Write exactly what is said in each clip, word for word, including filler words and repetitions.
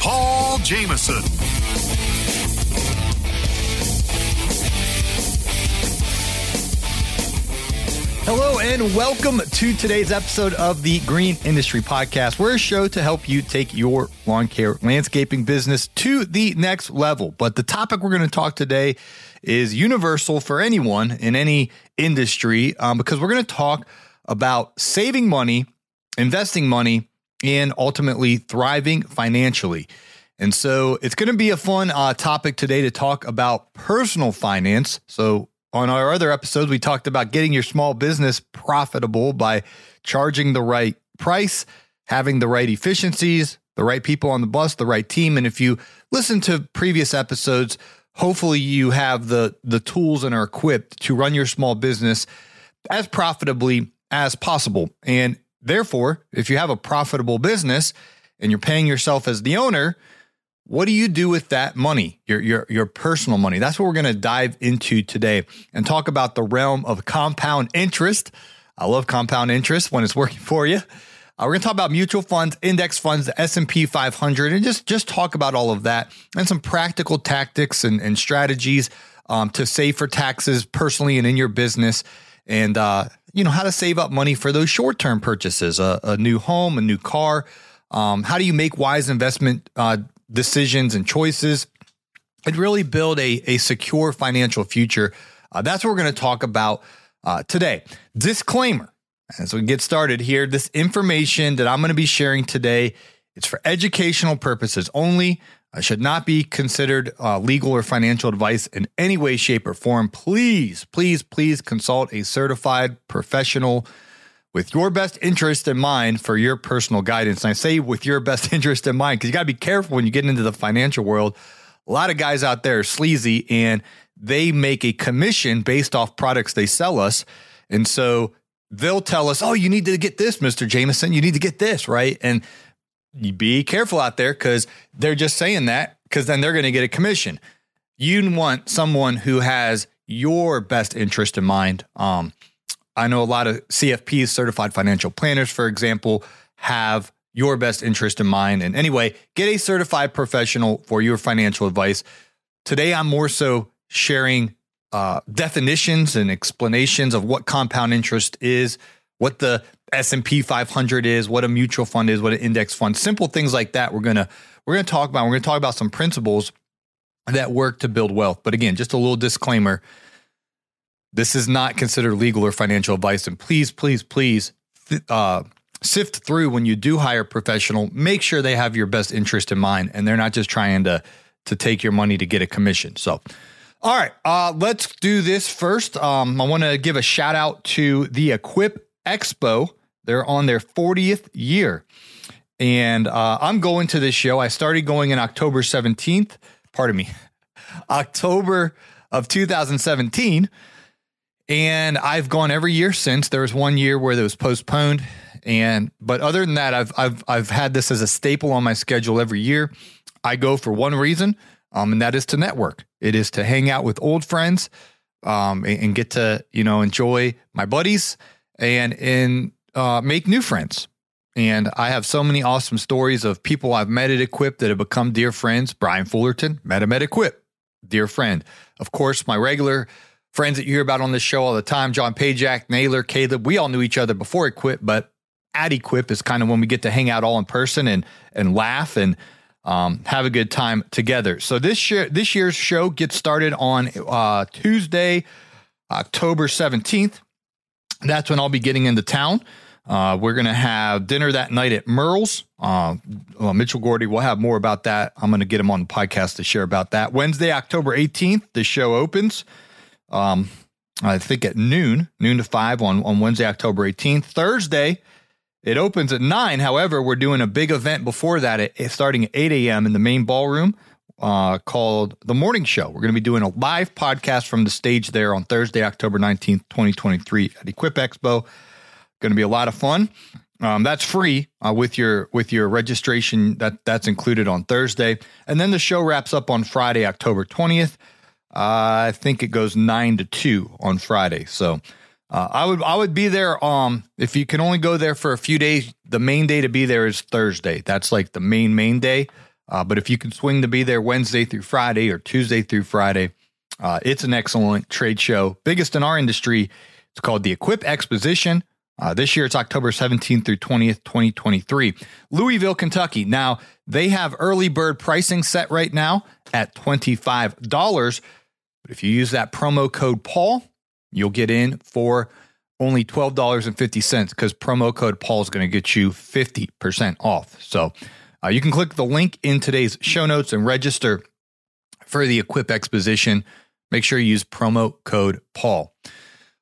Paul Jamison. Hello and welcome to today's episode of the Green Industry Podcast. We're a show to help you take your lawn care landscaping business to the next level. But the topic we're going to talk today is universal for anyone in any industry um, because we're going to talk about saving money, investing money, and ultimately thriving financially. And so it's going to be a fun uh, topic today to talk about personal finance. So on our other episodes, we talked about getting your small business profitable by charging the right price, having the right efficiencies, the right people on the bus, the right team. And if you listen to previous episodes, hopefully you have the, the tools and are equipped to run your small business as profitably as possible. And therefore, if you have a profitable business and you're paying yourself as the owner, what do you do with that money, your your your personal money? That's what we're going to dive into today and talk about the realm of compound interest. I love compound interest when it's working for you. Uh, we're going to talk about mutual funds, index funds, the S and P five hundred, and just, just talk about all of that and some practical tactics and, and strategies um, to save for taxes personally and in your business. And uh, you know, how to save up money for those short-term purchases, a, a new home, a new car. Um, how do you make wise investment uh, decisions and choices and really build a, a secure financial future? Uh, that's what we're going to talk about uh, today. Disclaimer, as we get started here, this information that I'm going to be sharing today, it's for educational purposes only. It should not be considered uh, legal or financial advice in any way, shape, or form. Please, please, please consult a certified professional with your best interest in mind for your personal guidance. And I say with your best interest in mind because you got to be careful when you get into the financial world. A lot of guys out there are sleazy and they make a commission based off products they sell us. And so they'll tell us, oh, you need to get this, Mister Jamison. You need to get this, right? And you be careful out there because they're just saying that because then they're going to get a commission. You want someone who has your best interest in mind. Um, I know a lot of C F Ps, certified financial planners, for example, have your best interest in mind. And anyway, get a certified professional for your financial advice. Today, I'm more so sharing uh, definitions and explanations of what compound interest is, what the S and P five hundred is, what a mutual fund is, what an index fund, simple things like that. We're going to, we're going to talk about, we're going to talk about some principles that work to build wealth. But again, just a little disclaimer, this is not considered legal or financial advice. And please, please, please uh, sift through when you do hire a professional, make sure they have your best interest in mind and they're not just trying to, to take your money to get a commission. So, all right, uh, let's do this first. Um, I want to give a shout out to the Equip Expo. They're on their fortieth year. And uh, I'm going to this show. I started going in October seventeenth, pardon me, October of two thousand seventeen. And I've gone every year since. There was one year where it was postponed. And but other than that, I've I've I've had this as a staple on my schedule every year. I go for one reason, um, and that is to network. It is to hang out with old friends um, and, and get to, you know, enjoy my buddies and and uh, make new friends. And I have so many awesome stories of people I've met at Equip that have become dear friends. Brian Fullerton, met him at Equip, dear friend. Of course, my regular friends that you hear about on this show all the time, John Pajak, Naylor, Caleb, we all knew each other before Equip, but at Equip is kind of when we get to hang out all in person and and laugh and um, have a good time together. So this year, this year's show gets started on uh, Tuesday, October seventeenth. That's when I'll be getting into town. Uh, we're going to have dinner that night at Merle's. Uh, well, Mitchell Gordy, we'll have more about that. I'm going to get him on the podcast to share about that. Wednesday, October eighteenth, the show opens, um, I think at noon, noon to five on, on Wednesday, October eighteenth. Thursday It opens at nine. However, we're doing a big event before that, at, starting at eight a.m. in the main ballroom uh, called The Morning Show. We're going to be doing a live podcast from the stage there on Thursday, October nineteenth, twenty twenty-three at Equip Expo. Going to be a lot of fun. Um, that's free uh, with your with your registration. That that's included on Thursday. And then the show wraps up on Friday, October twentieth. Uh, I think it goes nine to two on Friday. So uh, I would I would be there. Um, if you can only go there for a few days, the main day to be there is Thursday. That's like the main, main day. Uh, but if you can swing to be there Wednesday through Friday or Tuesday through Friday, uh, it's an excellent trade show. Biggest in our industry. It's called the Equip Exposition. Uh, this year, it's October seventeenth through twentieth, twenty twenty-three. Louisville, Kentucky. Now, they have early bird pricing set right now at twenty-five dollars. But if you use that promo code Paul, you'll get in for only twelve dollars and fifty cents because promo code Paul is going to get you fifty percent off. So uh, you can click the link in today's show notes and register for the Equip Exposition. Make sure you use promo code Paul.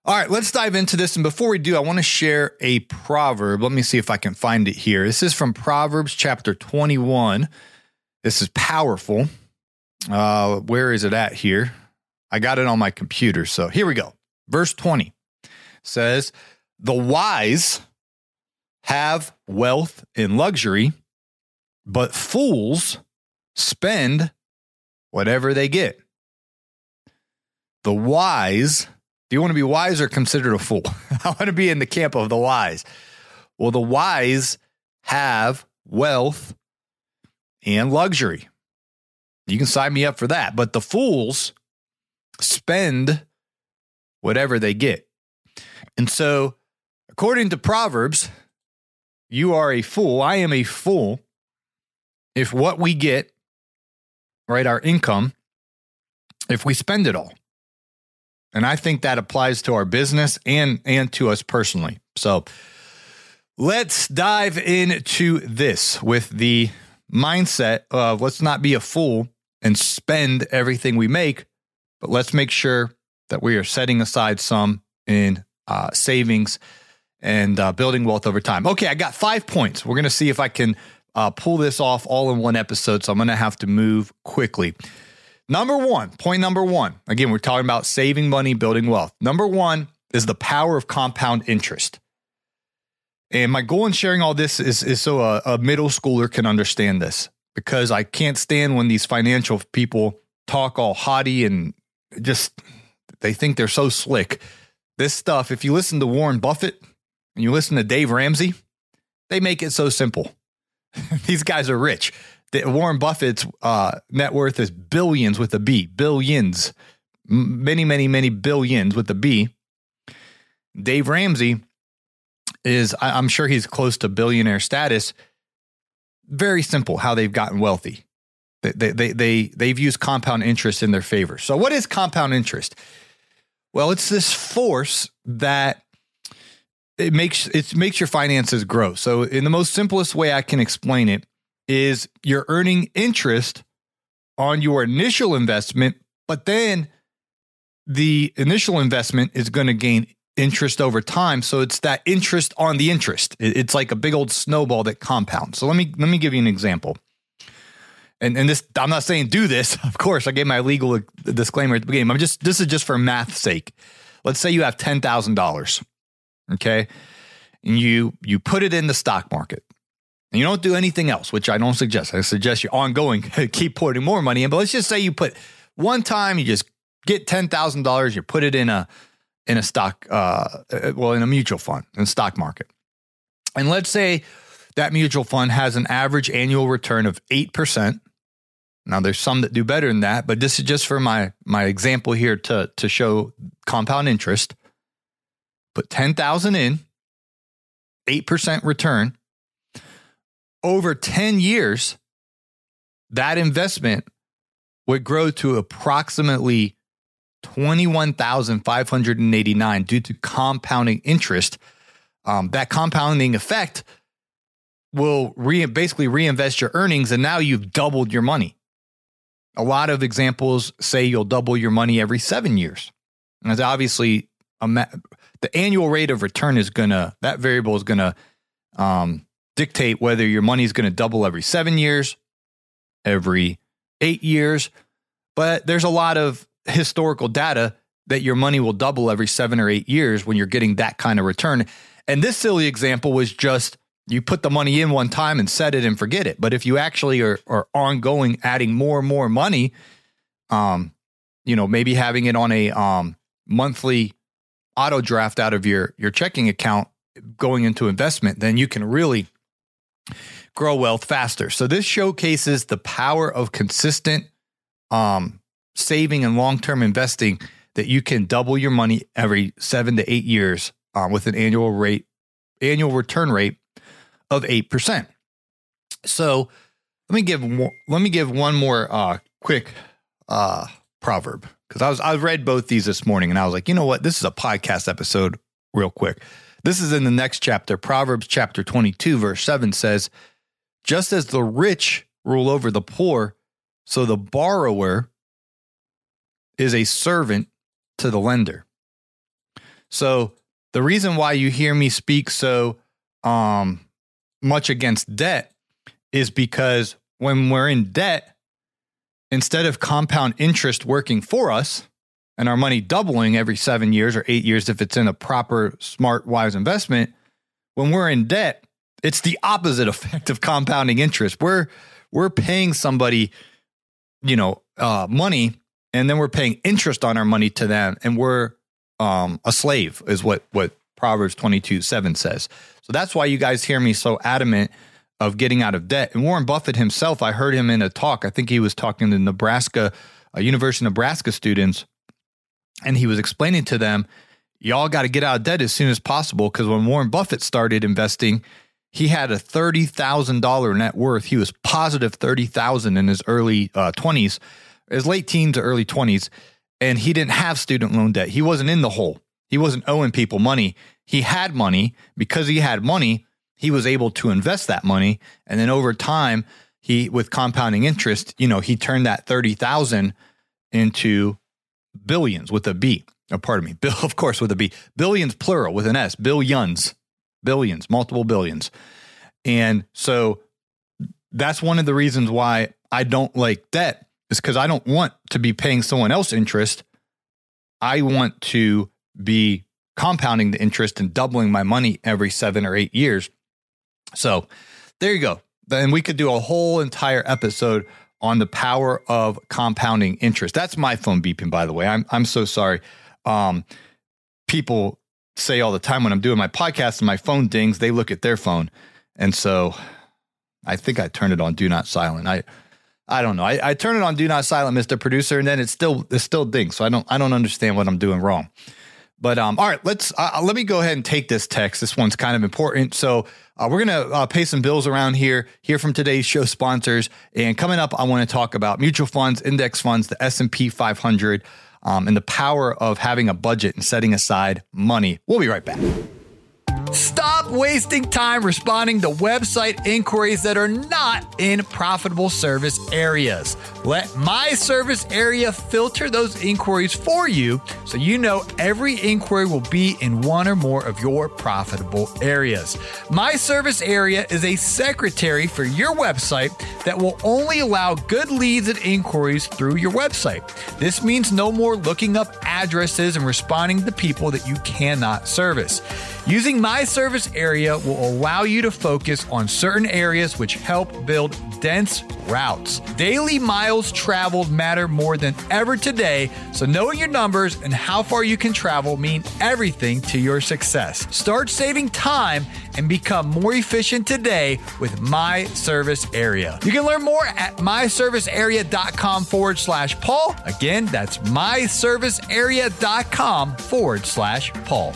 All right, let's dive into this. And before we do, I want to share a proverb. Let me see if I can find it here. This is from Proverbs chapter twenty-one. This is powerful. Uh, where is it at here? I got it on my computer. So here we go. Verse twenty says, "The wise have wealth and luxury, but fools spend whatever they get." The wise... Do you want to be wise or considered a fool? I want to be in the camp of the wise. Well, the wise have wealth and luxury. You can sign me up for that. But the fools spend whatever they get. And so, according to Proverbs, you are a fool. I am a fool if what we get, right, our income, if we spend it all. And I think that applies to our business and, and to us personally. So let's dive into this with the mindset of let's not be a fool and spend everything we make, but let's make sure that we are setting aside some in uh, savings and uh, building wealth over time. Okay, I got five points. We're going to see if I can uh, pull this off all in one episode, so I'm going to have to move quickly. Number one, point number one, again, we're talking about saving money, building wealth. Number one is the power of compound interest. And my goal in sharing all this is, is so a, a middle schooler can understand this, because I can't stand when these financial people talk all haughty and just, they think they're so slick. This stuff, if you listen to Warren Buffett and you listen to Dave Ramsey, they make it so simple. These guys are rich. Warren Buffett's uh, net worth is billions with a B, billions, many, many, many billions with a B. Dave Ramsey is, I, I'm sure he's close to billionaire status. Very simple how they've gotten wealthy. They, they, they, they, they've used compound interest in their favor. So what is compound interest? Well, it's this force that it makes, it makes your finances grow. So in the most simplest way I can explain it, is you're earning interest on your initial investment, but then the initial investment is going to gain interest over time. So it's that interest on the interest. It's like a big old snowball that compounds. So let me let me give you an example. And and this, I'm not saying do this. Of course, I gave my legal disclaimer at the beginning. I'm just this is just for math's sake. Let's say you have ten thousand dollars, okay, and you you put it in the stock market. You don't do anything else, which I don't suggest. I suggest you ongoing keep putting more money in. But let's just say you put one time, you just get ten thousand dollars, you put it in a in a stock, uh, well, in a mutual fund, in the stock market. And let's say that mutual fund has an average annual return of eight percent. Now, there's some that do better than that, but this is just for my my example here to, to show compound interest. Put ten thousand dollars in, eight percent return. Over ten years, that investment would grow to approximately twenty-one thousand five hundred eighty-nine due to compounding interest. Um, that compounding effect will re- basically reinvest your earnings, and now you've doubled your money. A lot of examples say you'll double your money every seven years. And that's obviously, a ma- the annual rate of return is going to, that variable is going to um, dictate whether your money is going to double every seven years, every eight years. But there's a lot of historical data that your money will double every seven or eight years when you're getting that kind of return. And this silly example was just you put the money in one time and set it and forget it. But if you actually are, are ongoing, adding more and more money, um, you know, maybe having it on a um, monthly auto draft out of your, your checking account going into investment, then you can really grow wealth faster. So this showcases the power of consistent um, saving and long-term investing, that you can double your money every seven to eight years um, with an annual rate, annual return rate of eight percent. So let me give let me give one more uh, quick uh, proverb, because I was I read both these this morning and I was like, you know what, this is a podcast episode real quick. This is in the next chapter. Proverbs chapter twenty-two, verse seven says, "Just as the rich rule over the poor, so the borrower is a servant to the lender." So the reason why you hear me speak so um, much against debt is because when we're in debt, instead of compound interest working for us and our money doubling every seven years or eight years if it's in a proper, smart, wise investment, when we're in debt, it's the opposite effect of compounding interest. We're we're paying somebody, you know, uh, money, and then we're paying interest on our money to them, and we're um, a slave, is what what Proverbs twenty-two seven says. So that's why you guys hear me so adamant of getting out of debt. And Warren Buffett himself, I heard him in a talk. I think he was talking to Nebraska, uh, University of Nebraska students, and he was explaining to them, y'all got to get out of debt as soon as possible, because when Warren Buffett started investing, he had a thirty thousand dollars net worth. He was positive thirty thousand dollars in his early uh, twenties, his late teens to early twenties, and he didn't have student loan debt. He wasn't in the hole. He wasn't owing people money. He had money. Because he had money, he was able to invest that money, and then over time, he with compounding interest, you know, he turned that thirty thousand into billions with a B. Oh, pardon me, bill, of course, with a B. Billions plural with an S. Billions, billions, multiple billions. And so that's one of the reasons why I don't like debt, is because I don't want to be paying someone else interest. I want to be compounding the interest and doubling my money every seven or eight years. So there you go. Then we could do a whole entire episode on the power of compounding interest. That's my phone beeping, by the way. I'm I'm so sorry. Um, people say all the time when I'm doing my podcast and my phone dings, they look at their phone. And so I think I turned it on do not silent. I I don't know. I, I turn it on do not silent, Mister Producer, and then it's still it's still dings. So I don't I don't understand what I'm doing wrong. But um, all right, let's uh, let me go ahead and take this text. This one's kind of important. So uh, we're going to uh, pay some bills around here, hear from today's show sponsors. And coming up, I want to talk about mutual funds, index funds, the S and P five hundred, um, and the power of having a budget and setting aside money. We'll be right back. Stop wasting time responding to website inquiries that are not in profitable service areas. Let MyServiceArea filter those inquiries for you, so you know every inquiry will be in one or more of your profitable areas. MyServiceArea is a secretary for your website that will only allow good leads and inquiries through your website. This means no more looking up addresses and responding to people that you cannot service. Using MyServiceArea will allow you to focus on certain areas which help build dense routes. Daily miles traveled matter more than ever today, so knowing your numbers and how far you can travel mean everything to your success. Start saving time and become more efficient today with MyServiceArea. You can learn more at myservicearea.com forward slash Paul. Again, that's myservicearea.com forward slash Paul.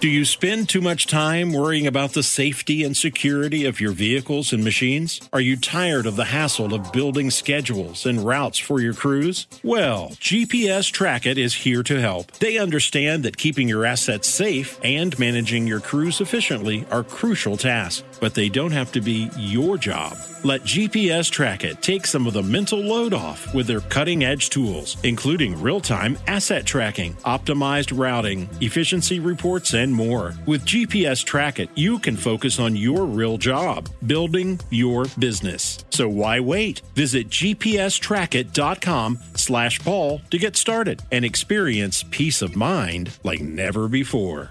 Do you spend too much time worrying about the safety and security of your vehicles and machines? Are you tired of the hassle of building schedules and routes for your crews? Well, G P S TrackIt is here to help. They understand that keeping your assets safe and managing your crews efficiently are crucial tasks. but they don't have to be your job. Let G P S TrackIt take some of the mental load off with their cutting-edge tools, including real-time asset tracking, optimized routing, efficiency reports, and more. With G P S TrackIt, you can focus on your real job, building your business. So why wait? Visit G P S track it dot com slash Paul to get started and experience peace of mind like never before.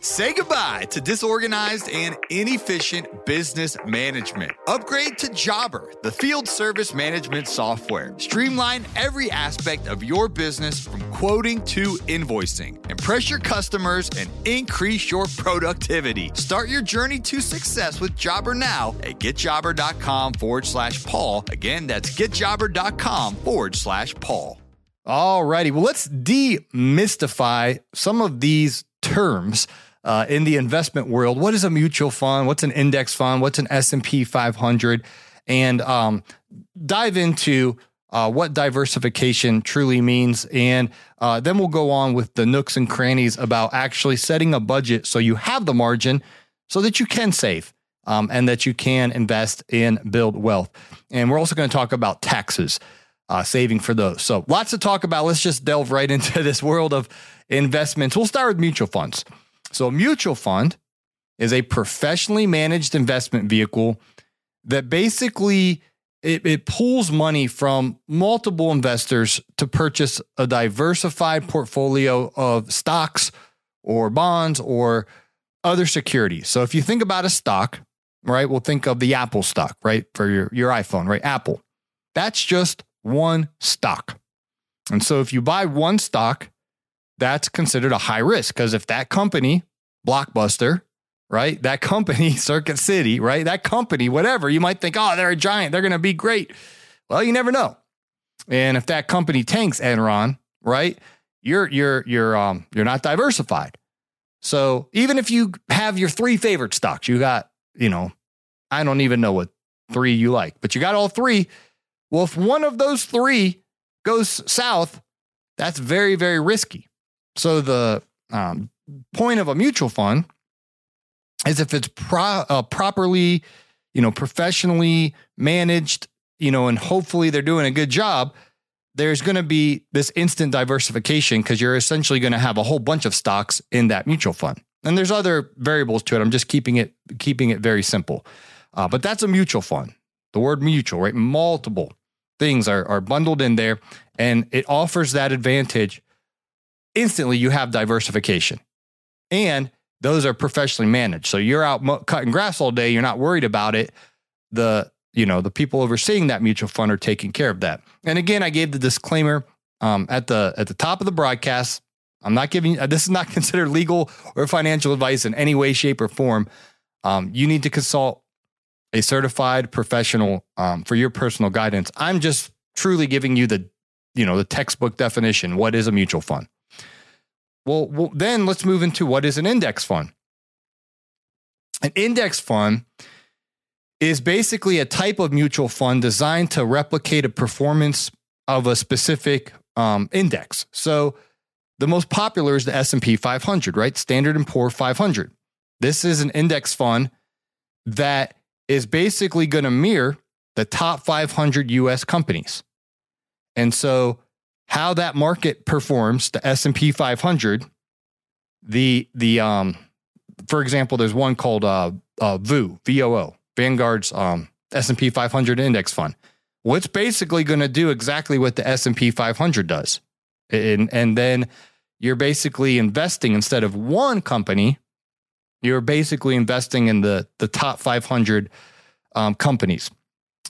Say goodbye to disorganized and inefficient business management. Upgrade to Jobber, the field service management software. Streamline every aspect of your business from quoting to invoicing. Impress your customers and increase your productivity. Start your journey to success with Jobber now at get jobber dot com forward slash Paul. Again, that's get jobber dot com forward slash Paul. All righty. Well, let's demystify some of these terms. Uh, in the investment world, what is a mutual fund? What's an index fund? What's an S and P five hundred? And um, dive into uh, what diversification truly means. And uh, then we'll go on with the nooks and crannies about actually setting a budget so you have the margin so that you can save um, and that you can invest and build wealth. And we're also going to talk about taxes, uh, saving for those. So lots to talk about. Let's just delve right into this world of investments. We'll start with mutual funds. So a mutual fund is a professionally managed investment vehicle that basically it, it pulls money from multiple investors to purchase a diversified portfolio of stocks or bonds or other securities. So if you think about a stock, right, we'll think of the Apple stock, right, for your, your iPhone, right, Apple. That's just one stock. And so if you buy one stock, that's considered a high risk because if that company, Blockbuster, right, that company, Circuit City, right, that company, whatever, you might think, oh, they're a giant. They're going to be great. Well, you never know. And if that company tanks, Enron, right, you're you're you're um you're not diversified. So even if you have your three favorite stocks, you got, you know, I don't even know what three you like, but you got all three. Well, if one of those three goes south, that's very, very risky. So the um, point of a mutual fund is if it's pro- uh, properly, you know, professionally managed, you know, and hopefully they're doing a good job, there's going to be this instant diversification because you're essentially going to have a whole bunch of stocks in that mutual fund. And there's other variables to it. I'm just keeping it keeping it very simple. Uh, but that's a mutual fund. The word mutual, right? Multiple things are, are bundled in there, and it offers that advantage. Instantly, you have diversification, and those are professionally managed. So you're out mo- cutting grass all day. You're not worried about it. The, you know, the people overseeing that mutual fund are taking care of that. And again, I gave the disclaimer um, at the at the top of the broadcast. I'm not giving this is not considered legal or financial advice in any way, shape, or form. Um, you need to consult a certified professional um, for your personal guidance. I'm just truly giving you the, you know, the textbook definition. What is a mutual fund? Well, well, then let's move into what is an index fund. An index fund is basically a type of mutual fund designed to replicate a performance of a specific um, index. So the most popular is the S and P five hundred, right? Standard and Poor five hundred. This is an index fund that is basically going to mirror the top five hundred U S companies. And so how that market performs, the S and P five hundred, the, the um, for example, there's one called uh, uh, V O O, V O O, Vanguard's um, S and P five hundred Index Fund. Well, it's basically going to do exactly what the S and P five hundred does. And, and then you're basically investing, instead of one company, you're basically investing in the, the top five hundred um, companies.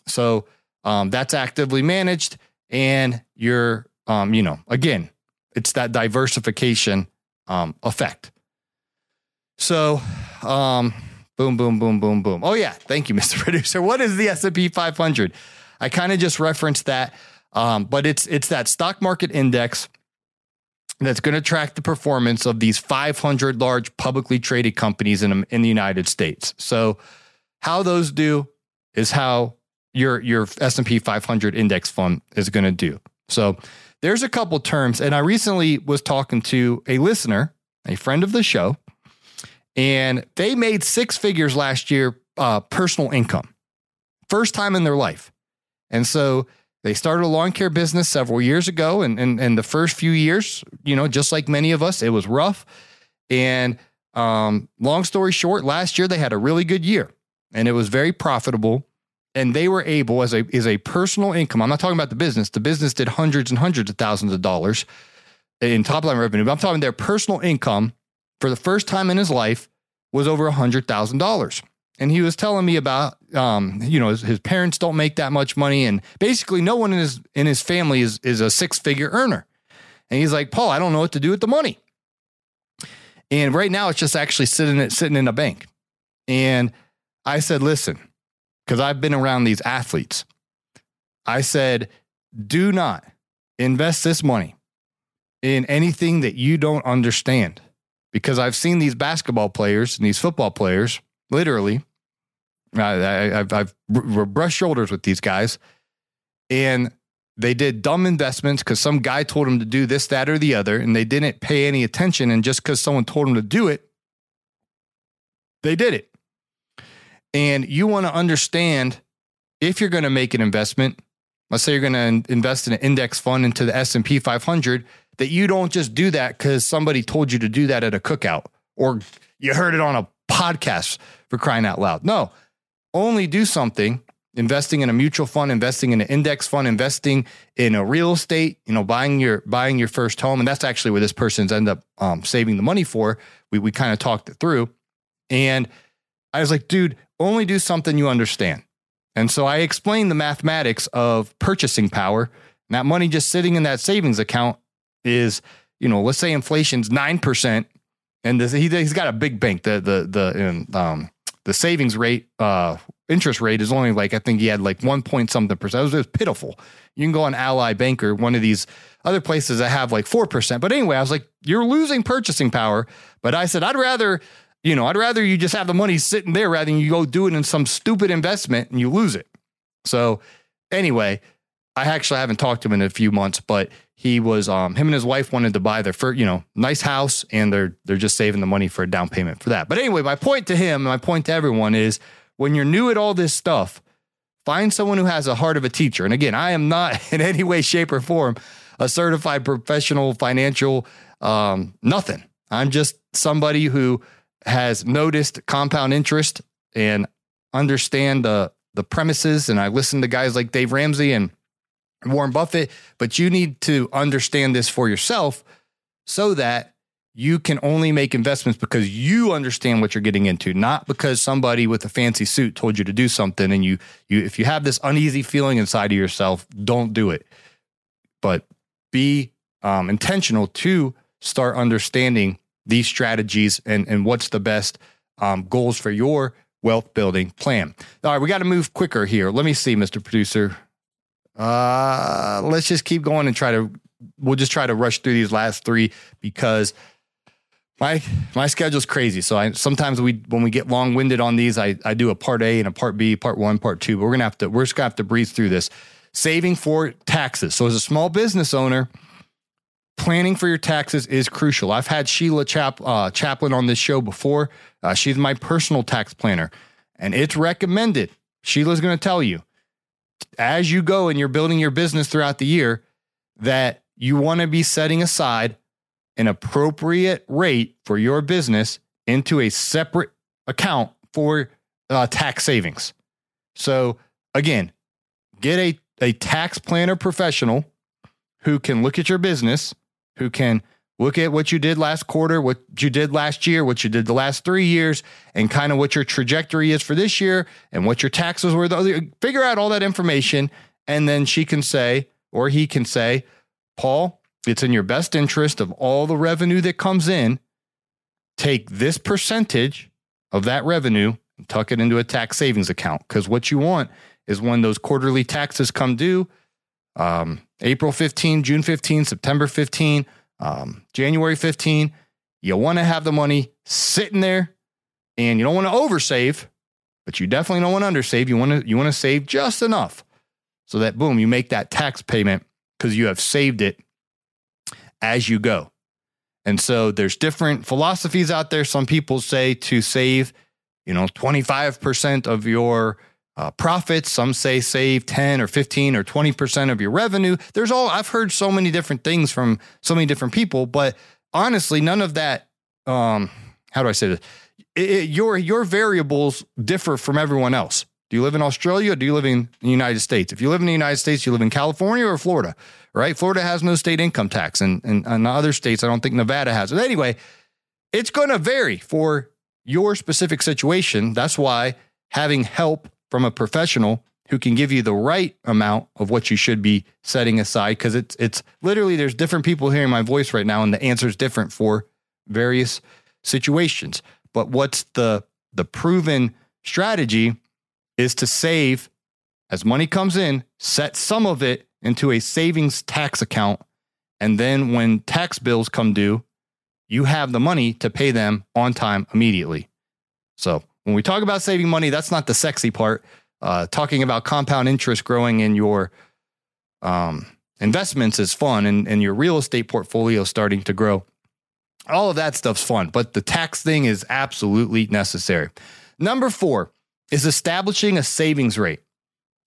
So um, that's actively managed, and you're Um, you know, again, it's that diversification um, effect. So, um, boom, boom, boom, boom, boom. Oh, yeah. Thank you, Mister Producer. What is the S and P five hundred? I kind of just referenced that, um, but it's it's that stock market index that's going to track the performance of these five hundred large publicly traded companies in, in the United States. So how those do is how your, your S and P five hundred index fund is going to do. So there's a couple terms, and I recently was talking to a listener, a friend of the show, and they made six figures last year uh, personal income. First time in their life. And so they started a lawn care business several years ago. And, and, and the first few years, you know, just like many of us, it was rough. And um, long story short, last year they had a really good year and it was very profitable. And they were able, as a, as a personal income, I'm not talking about the business. The business did hundreds and hundreds of thousands of dollars in top line revenue. But I'm talking their personal income for the first time in his life was over one hundred thousand dollars. And he was telling me about, um, you know, his, his parents don't make that much money. And basically no one in his, in his family is, is a six figure earner. And he's like, Paul, I don't know what to do with the money. And right now it's just actually sitting, sitting in a bank. And I said, listen, because I've been around these athletes. I said, do not invest this money in anything that you don't understand. Because I've seen these basketball players and these football players, literally, I, I've, I've brushed shoulders with these guys, and they did dumb investments because some guy told them to do this, that, or the other, and they didn't pay any attention. And just because someone told them to do it, they did it. And you want to understand if you're going to make an investment, let's say you're going to invest in an index fund into the S and P five hundred, that you don't just do that because somebody told you to do that at a cookout or you heard it on a podcast, for crying out loud. No, only do something, investing in a mutual fund, investing in an index fund, investing in a real estate, you know, buying your, buying your first home. And that's actually where this person's end up um, saving the money for. We, we kind of talked it through and I was like, dude, only do something you understand. And so I explained the mathematics of purchasing power. And that money just sitting in that savings account is, you know, let's say inflation's nine percent. And this, he, he's got a big bank. The the the um the savings rate uh interest rate is only like, I think he had like one point something percent. It was, it was pitiful. You can go on Ally Bank or one of these other places that have like four percent. But anyway, I was like, you're losing purchasing power. But I said, I'd rather, you know, I'd rather you just have the money sitting there rather than you go do it in some stupid investment and you lose it. So anyway, I actually haven't talked to him in a few months, but he was, um, him and his wife wanted to buy their first, you know, nice house, and they're, they're just saving the money for a down payment for that. But anyway, my point to him, my point to everyone is when you're new at all this stuff, find someone who has a heart of a teacher. And again, I am not in any way, shape or form, a certified professional financial, um, nothing. I'm just somebody who has noticed compound interest and understand the, the premises. And I listen to guys like Dave Ramsey and Warren Buffett, but you need to understand this for yourself so that you can only make investments because you understand what you're getting into, not because somebody with a fancy suit told you to do something. And you, you, if you have this uneasy feeling inside of yourself, don't do it, but be um, intentional to start understanding these strategies and, and what's the best um, goals for your wealth building plan. All right, we got to move quicker here. Let me see, Mister Producer. Uh, let's just keep going and try to, we'll just try to rush through these last three because my, my schedule's crazy. So I, sometimes we, when we get long winded on these, I, I do a part A and a part B, part one, part two, but we're going to have to, we're just gonna have to breeze through this. Saving for taxes. So as a small business owner, planning for your taxes is crucial. I've had Sheila Chap, uh, Chaplin on this show before. Uh, she's my personal tax planner and it's recommended. Sheila's going to tell you, as you go and you're building your business throughout the year, that you want to be setting aside an appropriate rate for your business into a separate account for uh, tax savings. So again, get a, a tax planner professional who can look at your business, who can look at what you did last quarter, what you did last year, what you did the last three years, and kind of what your trajectory is for this year and what your taxes were. Figure out all that information. And then she can say, or he can say, Paul, it's in your best interest of all the revenue that comes in. Take this percentage of that revenue and tuck it into a tax savings account. Because what you want is when those quarterly taxes come due, um, April fifteenth, June fifteenth, September fifteenth, Um, January fifteenth, you want to have the money sitting there and you don't want to oversave, but you definitely don't want to undersave. You want to, you want to save just enough so that boom, you make that tax payment because you have saved it as you go. And so there's different philosophies out there. Some people say to save you know, twenty-five percent of your uh, profits. Some say save ten or fifteen or twenty percent of your revenue. There's all, I've heard so many different things from so many different people, but honestly, none of that, um, how do I say this? It, it, your, your variables differ from everyone else. Do you live in Australia or do you live in the United States? If you live in the United States, you live in California or Florida, right? Florida has no state income tax, and, and, and other states, I don't think Nevada has it. Anyway, it's going to vary for your specific situation. That's why having help from a professional who can give you the right amount of what you should be setting aside, because it's it's literally, there's different people hearing my voice right now, and the answer is different for various situations. But what's the the proven strategy is to save as money comes in, set some of it into a savings tax account, and then when tax bills come due, you have the money to pay them on time immediately. So when we talk about saving money, that's not the sexy part. Uh, talking about compound interest growing in your um, investments is fun, and, and your real estate portfolio starting to grow. All of that stuff's fun, but the tax thing is absolutely necessary. Number four is establishing a savings rate.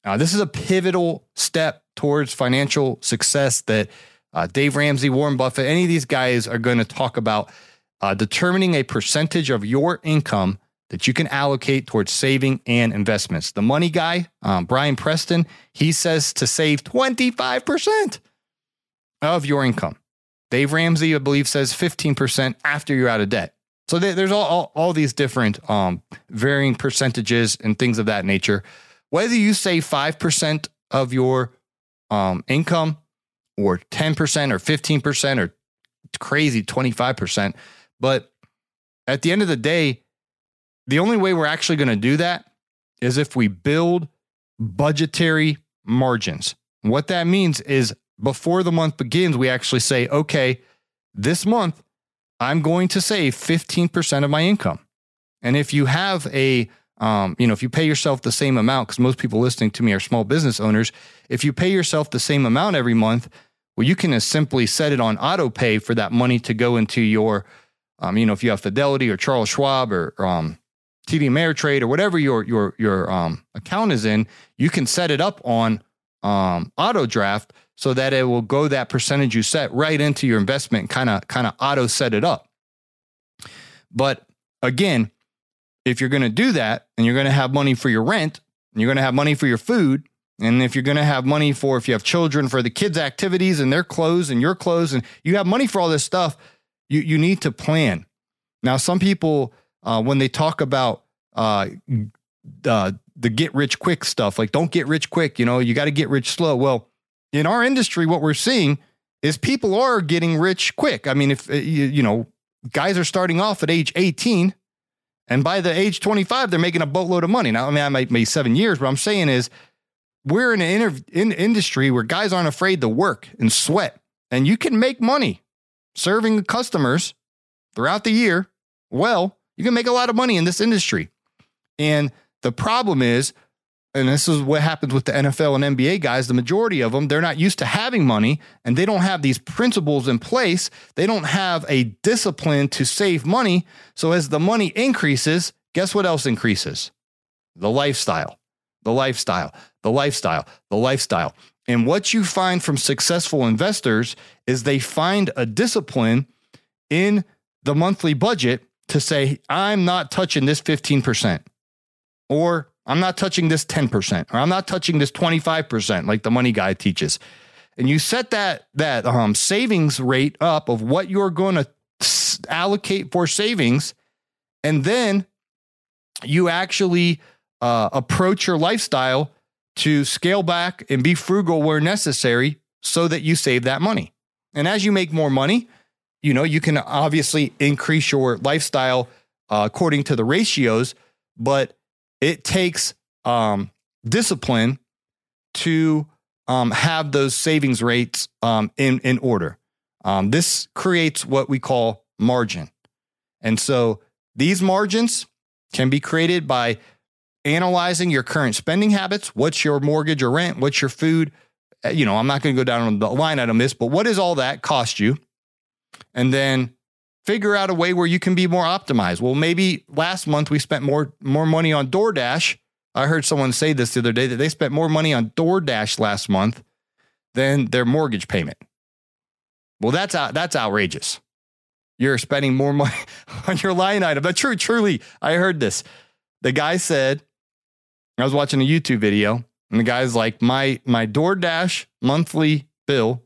Uh, this is a pivotal step towards financial success that Uh, Dave Ramsey, Warren Buffett, any of these guys are going to talk about uh, determining a percentage of your income that you can allocate towards saving and investments. The money guy, um, Brian Preston, he says to save twenty-five percent of your income. Dave Ramsey, I believe, says fifteen percent after you're out of debt. So th- there's all, all, all these different um, varying percentages and things of that nature. Whether you save five percent of your um, income, or ten percent or fifteen percent or crazy twenty-five percent. But at the end of the day, the only way we're actually going to do that is if we build budgetary margins. And what that means is before the month begins, we actually say, okay, this month, I'm going to save fifteen percent of my income. And if you have a Um, you know, if you pay yourself the same amount, because most people listening to me are small business owners, if you pay yourself the same amount every month, well, you can simply set it on auto pay for that money to go into your, um, you know, if you have Fidelity or Charles Schwab or um, T D Ameritrade or whatever your your your um, account is in, you can set it up on um, auto draft so that it will go that percentage you set right into your investment and kind of kind of auto set it up. But again, if you're going to do that and you're going to have money for your rent and you're going to have money for your food, and if you're going to have money for, if you have children, for the kids' activities and their clothes and your clothes, and you have money for all this stuff, you, you need to plan. Now, some people, uh, when they talk about uh, uh, the get rich quick stuff, like don't get rich quick, you know, you got to get rich slow. Well, in our industry, what we're seeing is people are getting rich quick. I mean, if you, you know, guys are starting off at age eighteen, and by the age twenty-five, they're making a boatload of money. Now, I mean, I might be seven years, but I'm saying is we're in an inter- in industry where guys aren't afraid to work and sweat, and you can make money serving customers throughout the year. Well, you can make a lot of money in this industry. And the problem is, and this is what happens with the N F L and N B A guys, the majority of them, they're not used to having money, and they don't have these principles in place. They don't have a discipline to save money. So as the money increases, guess what else increases? The lifestyle, the lifestyle, the lifestyle, the lifestyle. And what you find from successful investors is they find a discipline in the monthly budget to say, I'm not touching this fifteen percent, or I'm not touching this ten percent, or I'm not touching this twenty-five percent like the money guy teaches. And you set that that um, savings rate up of what you're going to allocate for savings, and then you actually uh, approach your lifestyle to scale back and be frugal where necessary so that you save that money. And as you make more money, you know, you can obviously increase your lifestyle uh, according to the ratios, but it takes um, discipline to um, have those savings rates um, in, in order. Um, this creates what we call margin. And so these margins can be created by analyzing your current spending habits. What's your mortgage or rent? What's your food? You know, I'm not going to go down on the line item list, but what does all that cost you? And then figure out a way where you can be more optimized. Well, maybe last month we spent more more money on DoorDash. I heard someone say this the other day, that they spent more money on DoorDash last month than their mortgage payment. Well, that's that's outrageous. You're spending more money on your line item. But true, truly, I heard this. The guy said, I was watching a YouTube video, and the guy's like, my my DoorDash monthly bill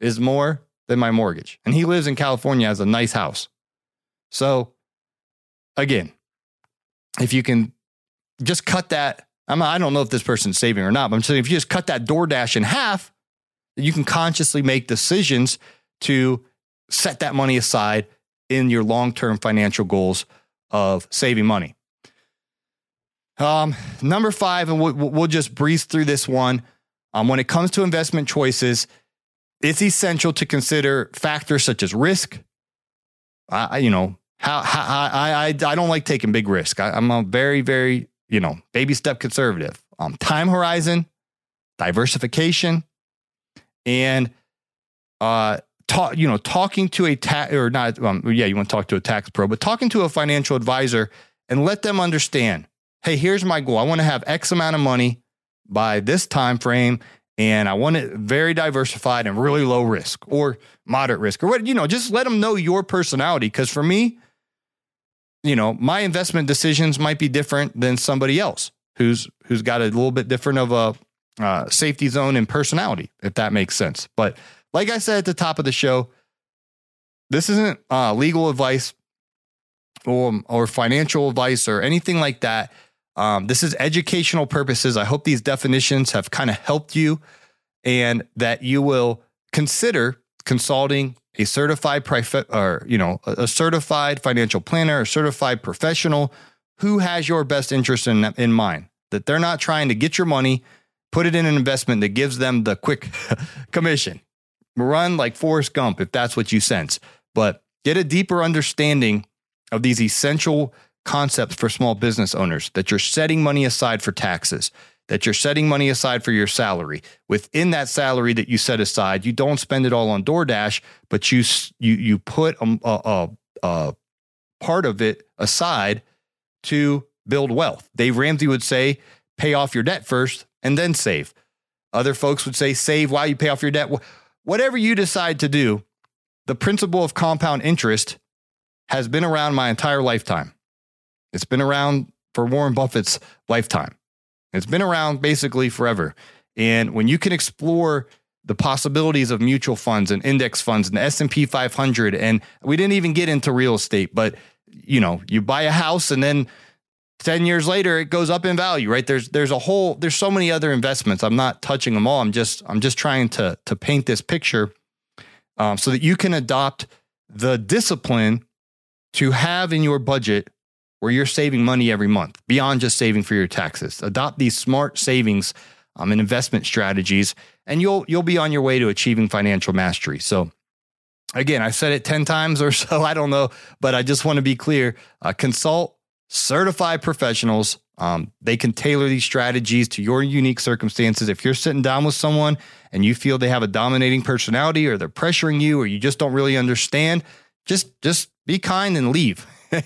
is more than my mortgage. And he lives in California, has a nice house. So again, if you can just cut that, I'm, I don't know if this person's saving or not, but I'm saying if you just cut that DoorDash in half, you can consciously make decisions to set that money aside in your long-term financial goals of saving money. Um, number five, and we'll, we'll just breeze through this one. Um, when it comes to investment choices, it's essential to consider factors such as risk. I, I you know, how, how I, I, I don't like taking big risk. I, I'm a very, very, you know, baby step conservative. Um, time horizon, diversification, and uh, talk. You know, talking to a tax or not. Um, yeah, you want to talk to a tax pro, but talking to a financial advisor and let them understand. Hey, here's my goal. I want to have X amount of money by this time frame. And I want it very diversified and really low risk or moderate risk or what, you know, just let them know your personality. Because for me, you know, my investment decisions might be different than somebody else who's who's got a little bit different of a uh, safety zone and personality, if that makes sense. But like I said at the top of the show, this isn't uh, legal advice or, or financial advice or anything like that. Um, this is educational purposes. I hope these definitions have kind of helped you and that you will consider consulting a certified prof- or, you know, a, a certified financial planner or certified professional who has your best interest in, in mind, that they're not trying to get your money, put it in an investment that gives them the quick commission. Run like Forrest Gump, if that's what you sense, but get a deeper understanding of these essential concepts for small business owners, that you're setting money aside for taxes, that you're setting money aside for your salary. Within that salary that you set aside, you don't spend it all on DoorDash, but you you you put a, a, a part of it aside to build wealth. Dave Ramsey would say, pay off your debt first and then save. Other folks would say, save while you pay off your debt. Whatever you decide to do, the principle of compound interest has been around my entire lifetime. It's been around for Warren Buffett's lifetime. It's been around basically forever. And when you can explore the possibilities of mutual funds and index funds and the S and P five hundred, and we didn't even get into real estate, but you know, you buy a house and then ten years later it goes up in value, right? There's there's a whole there's so many other investments. I'm not touching them all. I'm just I'm just trying to to paint this picture um, so that you can adopt the discipline to have in your budget where you're saving money every month beyond just saving for your taxes. Adopt these smart savings um, and investment strategies, and you'll you'll be on your way to achieving financial mastery. So again, I said it ten times or so, I don't know, but I just want to be clear. Uh, consult certified professionals. Um, they can tailor these strategies to your unique circumstances. If you're sitting down with someone and you feel they have a dominating personality or they're pressuring you or you just don't really understand, just just be kind and leave.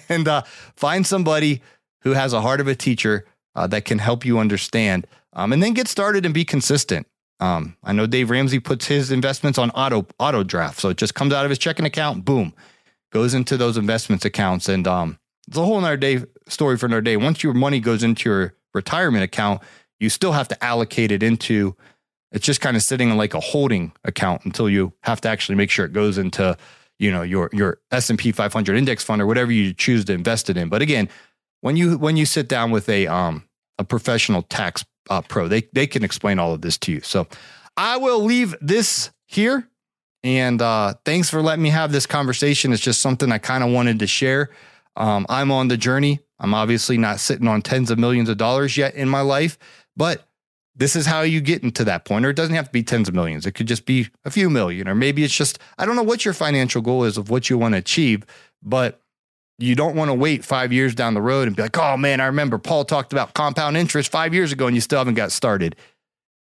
And uh, find somebody who has a heart of a teacher uh, that can help you understand um, and then get started and be consistent. Um, I know Dave Ramsey puts his investments on auto auto draft. So it just comes out of his checking account, boom, goes into those investments accounts. And um, it's a whole nother day story for another day. Once your money goes into your retirement account, you still have to allocate it into, it's just kind of sitting in like a holding account until you have to actually make sure it goes into you know, your, your S and P five hundred index fund or whatever you choose to invest it in. But again, when you, when you sit down with a, um, a professional tax uh, pro, they, they can explain all of this to you. So I will leave this here and, uh, thanks for letting me have this conversation. It's just something I kind of wanted to share. Um, I'm on the journey. I'm obviously not sitting on tens of millions of dollars yet in my life, but this is how you get into that point, or it doesn't have to be tens of millions. It could just be a few million, or maybe it's just, I don't know what your financial goal is of what you want to achieve, but you don't want to wait five years down the road and be like, oh man, I remember Paul talked about compound interest five years ago and you still haven't got started.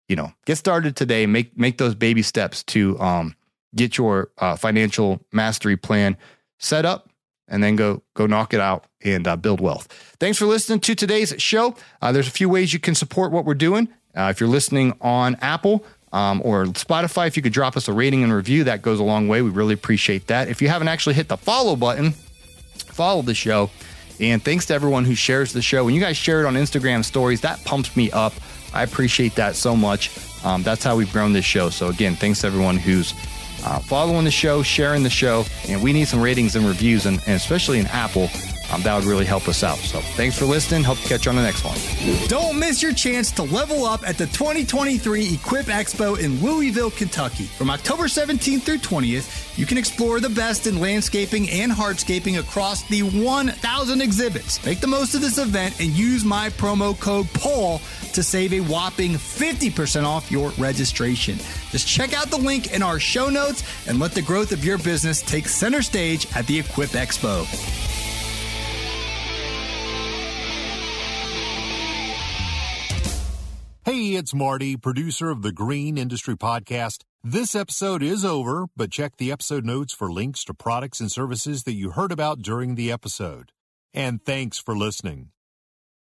You know, get started today, make, make those baby steps to um, get your uh, financial mastery plan set up and then go go knock it out and uh, build wealth. Thanks for listening to today's show. Uh, there's a few ways you can support what we're doing. Uh, if you're listening on Apple um, or Spotify, if you could drop us a rating and review, that goes a long way. We really appreciate that. If you haven't actually hit the follow button, follow the show. And thanks to everyone who shares the show. When you guys share it on Instagram stories, that pumps me up. I appreciate that so much. Um, that's how we've grown this show. So again, thanks to everyone who's uh, following the show, sharing the show, and we need some ratings and reviews, and, and especially in Apple, um, that would really help us out. So thanks for listening. Hope to catch you on the next one. Don't miss your chance to level up at the twenty twenty-three Equip Expo in Louisville, Kentucky. From October seventeenth through twentieth, you can explore the best in landscaping and hardscaping across the one thousand exhibits. Make the most of this event and use my promo code PAUL to save a whopping fifty percent off your registration. Just check out the link in our show notes and let the growth of your business take center stage at the Equip Expo. Hey, it's Marty, producer of the Green Industry Podcast. This episode is over, but check the episode notes for links to products and services that you heard about during the episode. And thanks for listening.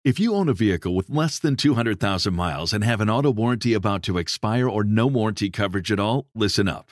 If you own a vehicle with less than two hundred thousand miles and have an auto warranty about to expire or no warranty coverage at all, listen up.